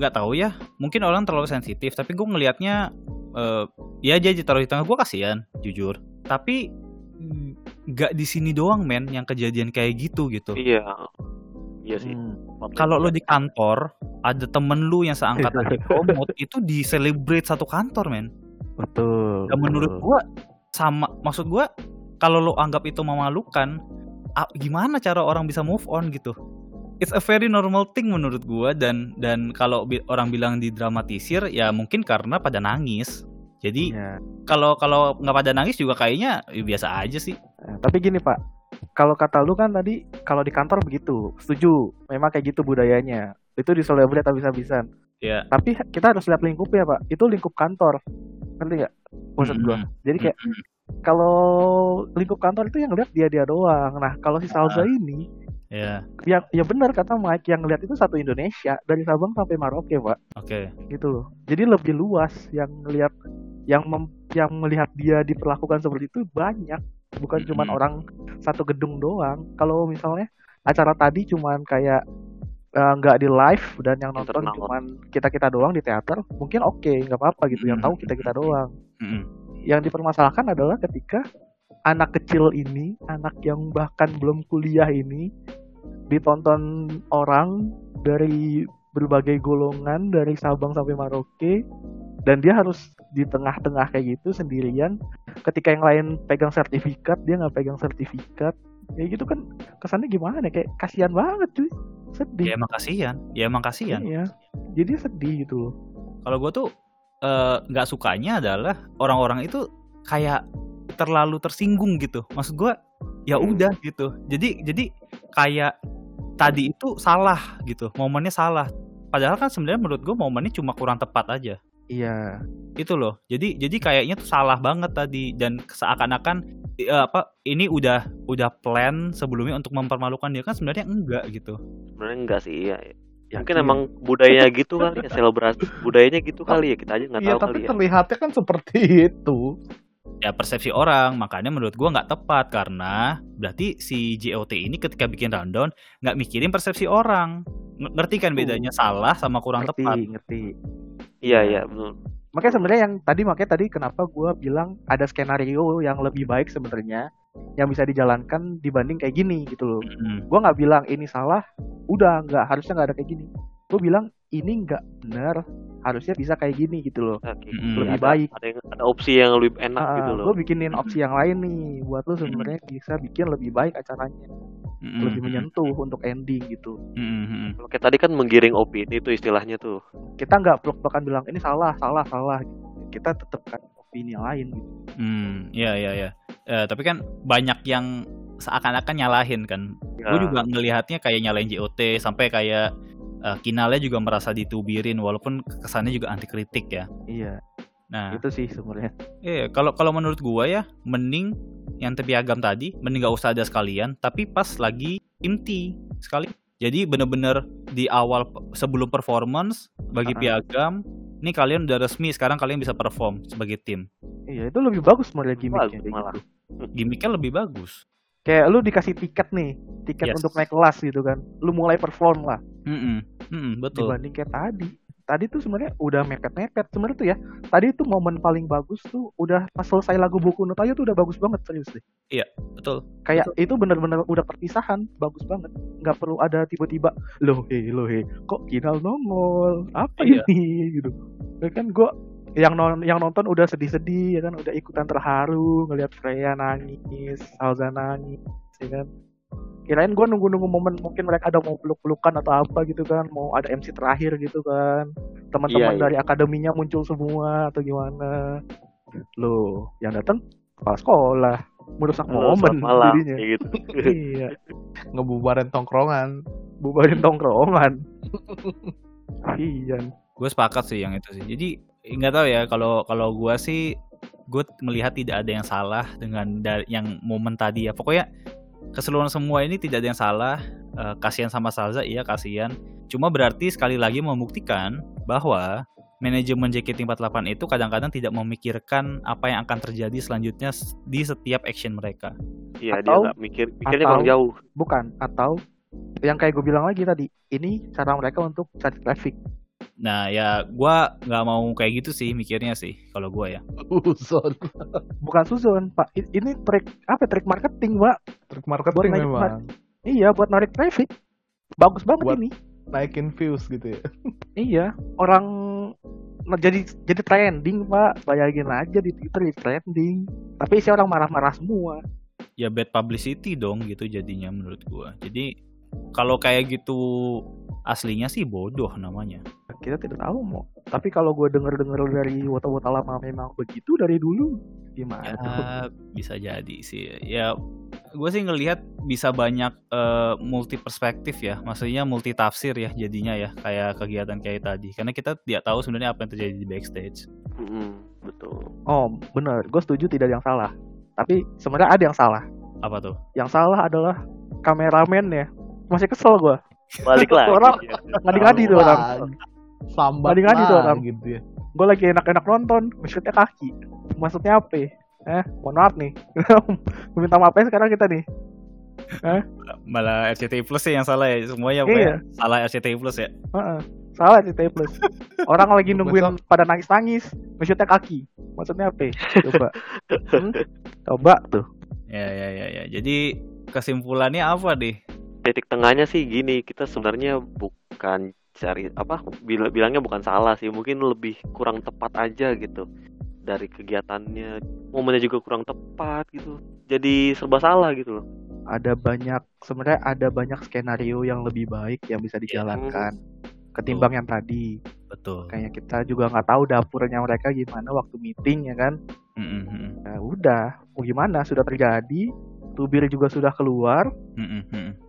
nggak tahu ya, mungkin orang terlalu sensitif, tapi gue ngelihatnya ya jadi taruh di tengah, gue kasihan jujur, tapi nggak di sini doang men yang kejadian kayak gitu. Iya sih. Kalau lo di kantor ada temen lu yang seangkatan di promote itu di celebrate satu kantor men. Betul. Dan menurut gua sama, maksud gua kalau lo anggap itu memalukan, gimana cara orang bisa move on gitu? It's a very normal thing menurut gua, dan kalau orang bilang didramatisir ya mungkin karena pada nangis. Jadi kalau nggak pada nangis juga kayaknya biasa aja sih. Tapi gini Pak, kalau kata lu kan tadi kalau di kantor begitu, setuju. Memang kayak gitu budayanya. Itu diselebrit habis-habisan. Iya. Tapi kita harus lihat lingkup ya Pak. Itu lingkup kantor, ngerti nggak? Maksud gua. Jadi kayak kalau lingkup kantor itu yang lihat dia doang. Nah kalau si Salsa ini, ya benar kata Mike, yang lihat itu satu Indonesia dari Sabang sampai Merauke Pak. Oke. Gitu loh. Jadi lebih luas yang lihat. Yang melihat dia diperlakukan seperti itu banyak, bukan cuma orang satu gedung doang. Kalau misalnya acara tadi cuma kayak nggak di live dan yang nonton cuma kita doang di teater, mungkin oke, nggak apa-apa gitu. Yang tahu kita doang. Yang dipermasalahkan adalah ketika anak kecil ini, anak yang bahkan belum kuliah ini ditonton orang dari berbagai golongan dari Sabang sampai Merauke. Dan dia harus di tengah-tengah kayak gitu sendirian. Ketika yang lain pegang sertifikat, dia nggak pegang sertifikat. Ya gitu kan kesannya gimana? Kayak kasihan banget cuy. Sedih. Ya emang kasihan. Iya. Jadi sedih gitu loh. Kalau gue tuh nggak sukanya adalah orang-orang itu kayak terlalu tersinggung gitu. Maksud gue ya udah gitu. Jadi kayak tadi itu salah gitu. Momennya salah. Padahal kan sebenarnya menurut gue momennya cuma kurang tepat aja. Iya, itu loh. Jadi kayaknya tuh salah banget tadi dan seakan-akan ini udah plan sebelumnya untuk mempermalukan dia, kan sebenarnya enggak gitu. Sebenarnya enggak sih, iya. Mungkin emang budayanya gitu kali ya, selebrasi budayanya gitu kali ya, kita aja nggak tahu kali ya. Tapi terlihatnya kan seperti itu. Ya persepsi orang, makanya menurut gua nggak tepat karena berarti si JOT ini ketika bikin rundown nggak mikirin persepsi orang. Ngerti kan bedanya salah sama kurang tepat? Ngerti. Iya, benar. Makanya sebenarnya makanya tadi kenapa gue bilang ada skenario yang lebih baik sebenarnya yang bisa dijalankan dibanding kayak gini gitu loh. Gue nggak bilang ini salah, udah harusnya nggak ada kayak gini. Gue bilang ini nggak benar, harusnya bisa kayak gini gitu loh. Okay. Lebih baik. Ada opsi yang lebih enak gitu loh. Gue bikinin opsi yang lain nih buat lo sebenarnya bisa bikin lebih baik acaranya. Lebih menyentuh untuk ending gitu. Oke, tadi kan menggiring opini itu istilahnya tuh. Kita nggak plek-plekan bilang ini salah. Kita tetapkan opini yang lain gitu. Iya. Tapi kan banyak yang seakan-akan nyalahin kan. Ya. Gue juga ngelihatnya kayak nyalahin JOT sampai kayak Kinalnya juga merasa ditubirin walaupun kesannya juga anti kritik ya. Iya. Nah, itu sih sebenarnya. Iya, kalau menurut gue ya mending yang terpiagam tadi, mending gak usah ada sekalian, tapi pas lagi inti sekali. Jadi bener-bener di awal sebelum performance bagi piagam, ini kalian udah resmi, sekarang kalian bisa perform sebagai tim. Iya, itu lebih bagus model gimmicknya. Malah. Gimmicknya lebih bagus. Kayak lu dikasih tiket untuk naik kelas gitu kan. Lu mulai perform lah. Betul. Dibanding kayak tadi tuh sebenarnya udah mepet sebenarnya tuh ya. Tadi tuh momen paling bagus tuh udah pas selesai lagu Boku no Taiyou tuh udah bagus banget serius deh. Iya, betul. Kayak betul. Itu benar-benar udah perpisahan, bagus banget. Enggak perlu ada tiba-tiba lohe kok Kinal nongol. Apa ini gitu. Kan gua yang nonton udah sedih-sedih ya kan, udah ikutan terharu ngelihat Freya nangis, Alza nangis ya kan. Kirain gue nunggu-nunggu momen mungkin mereka ada mau peluk-pelukan atau apa gitu kan, mau ada MC terakhir gitu kan, teman-teman dari akademinya muncul semua atau gimana. Loh, yang datang kepala sekolah, merusak momen jadinya gitu. Iya, ngebubarin tongkrongan. Iya, gue sepakat sih yang itu sih. Jadi nggak tahu ya, kalau gue sih gue melihat tidak ada yang salah dengan yang momen tadi ya. Pokoknya keseluruhan semua ini tidak ada yang salah. Kasihan sama Salza, iya kasihan. Cuma berarti sekali lagi membuktikan bahwa manajemen JKT48 itu kadang-kadang tidak memikirkan apa yang akan terjadi selanjutnya di setiap action mereka. Iya, dia nggak mikirnya kurang jauh. Bukan, atau yang kayak gue bilang lagi tadi, ini cara mereka untuk cari traffic. Nah ya, gue nggak mau kayak gitu sih mikirnya sih kalau gue ya. Bukan susun Pak, ini trik marketing Pak. Trik marketing memang. Iya, buat narik traffic. Bagus banget buat ini. Naikin views gitu ya. Iya, orang jadi trending Pak. Bayangin aja di Twitter jadi trending. Tapi isi orang marah-marah semua. Ya bad publicity dong gitu jadinya menurut gue. Jadi kalau kayak gitu aslinya sih bodoh namanya. kita tidak tahu mau. Tapi kalau gue denger dari wota-wota lama memang begitu dari dulu, gimana ya, tuh? Bisa jadi sih. Ya, gue sih ngelihat bisa banyak multi perspektif ya. Maksudnya multi tafsir ya jadinya ya, kayak kegiatan kayak tadi. Karena kita tidak tahu sebenarnya apa yang terjadi di backstage. Mm-hmm, betul. Oh, benar. Gue setuju tidak yang salah. Tapi sebenarnya ada yang salah. Apa tuh? Yang salah adalah kameramen ya. Masih kesel gue. Balik lagi. Orang ngadi-ngadi tuh orang. Sambat. Ngadi-ngadi tuh orang gitu ya. Gue lagi enak-enak nonton, maksudnya kaki. Maksudnya apa? Mohon maaf nih. Minta maafnya sekarang kita nih. Malah RCTI+ sih yang salah ya. Semuanya apa ya? Salah RCTI+ ya. Salah RCTI+. Orang lagi nungguin pada nangis-nangis, maksudnya kaki. Maksudnya apa? Coba. Coba tuh. Ya. Jadi kesimpulannya apa deh? Titik tengahnya sih gini, kita sebenarnya bukan cari apa, bilangnya bukan salah sih, mungkin lebih kurang tepat aja gitu. Dari kegiatannya, momennya juga kurang tepat gitu. Jadi serba salah gitu loh. Sebenarnya ada banyak skenario yang lebih baik yang bisa dijalankan ketimbang yang tadi. Betul. Kayaknya kita juga enggak tahu dapurnya mereka gimana waktu meeting ya kan. Nah, udah, mau gimana sudah terjadi. Tubir juga sudah keluar,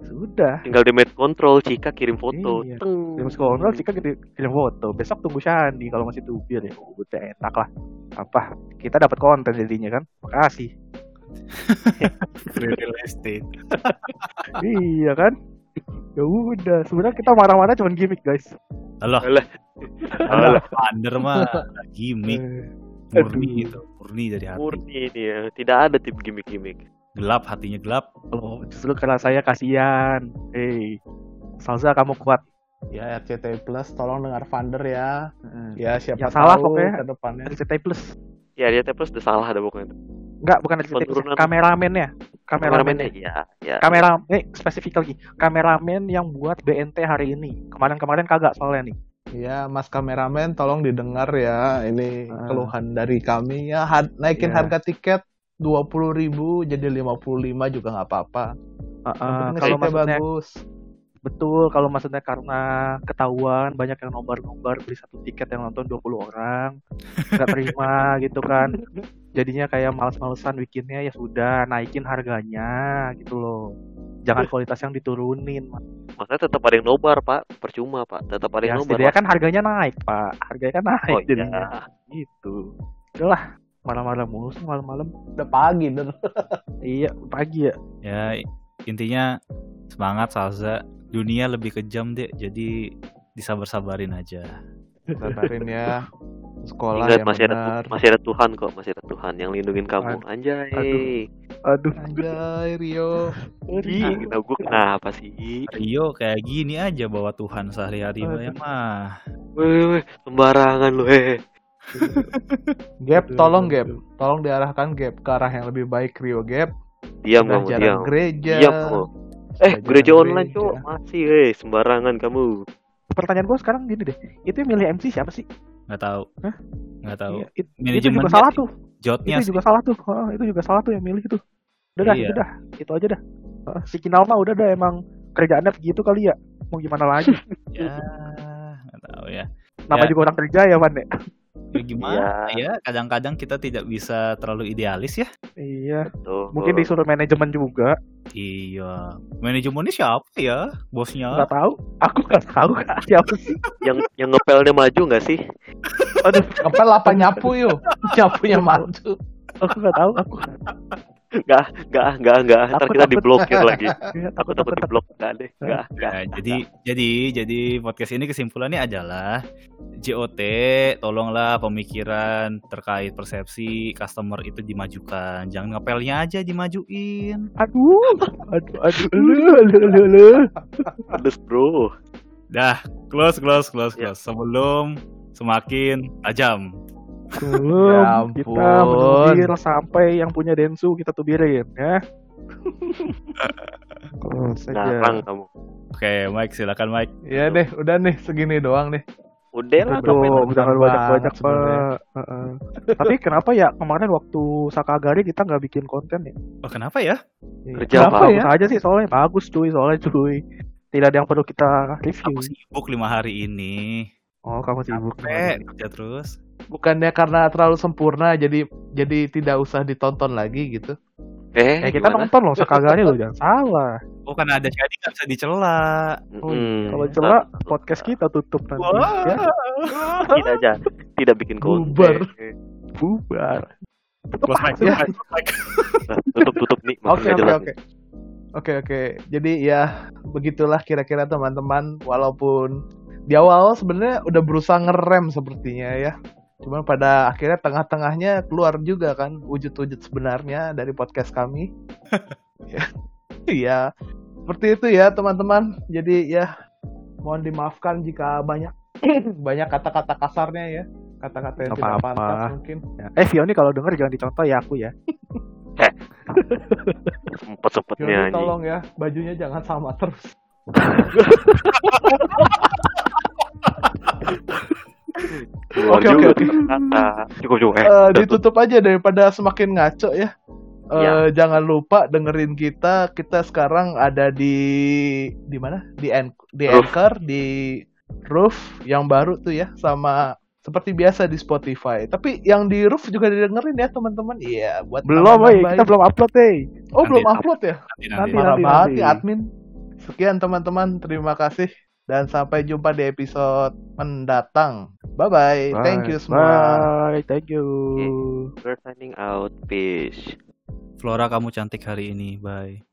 sudah. Tinggal damage control, Cika kirim foto. Iya. Damage control, Cika kirim foto. Besok tunggu Shani kalau masih tubir ya. Udah enak lah. Apa? Kita dapat konten jadinya kan? Makasih. Real estate. Iya kan? Ya udah. Sebenarnya kita marah-marah cuma gimmick guys. Alah. Under mah gimmick. Murni dari hati. Murni ya. Tidak ada tip gimmick-gimmick. Gelap, hatinya gelap. Oh, justru karena saya kasihan. Hey, Salsa kamu kuat. Ya, RCTI+, tolong dengar Vander ya. Ya, siapa yang salah pokoknya ke depannya. RCTI+. Ya, RCTI+ udah salah ada pokoknya. Enggak, bukan RCTI+. Kameramennya. Ya. Kameramen, spesifik lagi. Kameramen yang buat BNT hari ini. Kemarin-kemarin kagak soalnya nih. Iya, Mas kameramen tolong didengar ya. Ini keluhan dari kami ya. Naikin harga tiket 20.000 jadi 55 juga nggak apa-apa. Kalau maksudnya bagus, betul. Kalau maksudnya karena ketahuan banyak yang nombar beli satu tiket yang nonton 20 orang nggak terima gitu kan. Jadinya kayak malas-malesan bikinnya, ya sudah naikin harganya gitu loh. Jangan kualitas yang diturunin. Maksudnya tetap ada yang nombar pak, percuma pak. Tetap ada yang nombar. Jadi kan harganya naik pak, jadinya gitu. Udahlah. Malam-malam mulu sih, malam-malam. Udah pagi bener. Iya, pagi ya. Ya, intinya semangat Salsa. Dunia lebih kejam deh, jadi disabar-sabarin aja. Sabarin ya. Sekolah ingat, yang benar. Masih ada Tuhan kok, masih ada Tuhan yang lindungin kamu. Anjay. Aduh. Anjay, Rio. Gue kenapa sih? Rio kayak gini aja bawa Tuhan sehari-hari mah. Weh, sembarangan lu, Gap, tolong diarahkan Gap ke arah yang lebih baik Rio Gap. Diam kamu, diam. Diam kamu. Gereja online cok masih sembarangan kamu. Pertanyaan gue sekarang gini deh, itu yang milih MC siapa sih? Nggak tahu. Nggak tahu. Itu juga salah tuh. Jotnya itu juga salah tuh. Itu juga salah tuh yang milih itu. Udah. Itu aja dah. Si Kinal mah udah dah emang kerjaannya begitu kali ya. Mau gimana lagi? Ya, nggak tahu ya. Nama juga orang kerja ya, Wan. Gimana ya, kadang-kadang kita tidak bisa terlalu idealis ya. Iya. Betul. Mungkin disuruh manajemen juga. Iya. Manajemennya siapa ya? Bosnya? Gak tahu. Aku gak tahu siapa sih. yang ngepelnya maju gak sih? Aduh, ngepel apa nyapu yuk? Nyapunya maju. Aku gak tahu. Enggak. Ntar kita diblokir lagi. Aku takut diblok. Enggak. Jadi podcast ini kesimpulannya adalah JOT tolonglah pemikiran terkait persepsi customer itu dimajukan. Jangan ngepelnya aja dimajuin. Aduh. Pedes, bro. Dah, close. Sebelum semakin tajam. Belum ya kita menubir sampai yang punya Densu kita tubirin ya. Sekarang kamu. Oke, Mike silakan Mike. Iya deh, udah nih segini doang nih. Udahlah, jangan banyak-banyak pak. Tapi kenapa ya kemarin waktu Sakagari kita nggak bikin konten ya? Oh, kenapa ya? Kerja apa ya? Aja sih soalnya bagus cuy. Tidak ada yang perlu kita review. Aku sibuk 5 hari ini. Oh, kamu sibuk kerja terus. Bukannya karena terlalu sempurna jadi tidak usah ditonton lagi gitu. Kita nonton loh Sakagari loh, jangan salah. Oh, karena ada Shadi gak bisa dicela. Kalau dicela podcast kita tutup nanti. Wow. Ya. Tidak aja, tidak bikin konten. Bubar. Tutup nih. Oke. Jadi ya begitulah kira-kira teman-teman, walaupun di awal sebenarnya udah berusaha ngerem sepertinya ya. Cuman pada akhirnya tengah-tengahnya keluar juga kan wujud-wujud sebenarnya dari podcast kami. Iya. Seperti itu ya teman-teman. Jadi ya mohon dimaafkan jika banyak kata-kata kasarnya ya. Kata-kata yang tidak pantas mungkin. Fioni kalau denger jangan dicontoh ya aku ya. Sempet-sempetnya. Fioni tolong ya, bajunya jangan sama terus. Oke. Cukup. Ditutup aja daripada semakin ngaco ya. Jangan lupa dengerin kita. Kita sekarang ada di mana? Di Anchor, di Roof yang baru tuh ya, sama seperti biasa di Spotify. Tapi yang di Roof juga didengerin ya, teman-teman. Iya, buat belum, kita belum upload, belum upload ya. Nanti admin. Sekian teman-teman, terima kasih. Dan sampai jumpa di episode mendatang. Bye-bye. Bye. Thank you semua. Bye. Thank you. Okay. We're signing out. Peace. Flora, kamu cantik hari ini. Bye.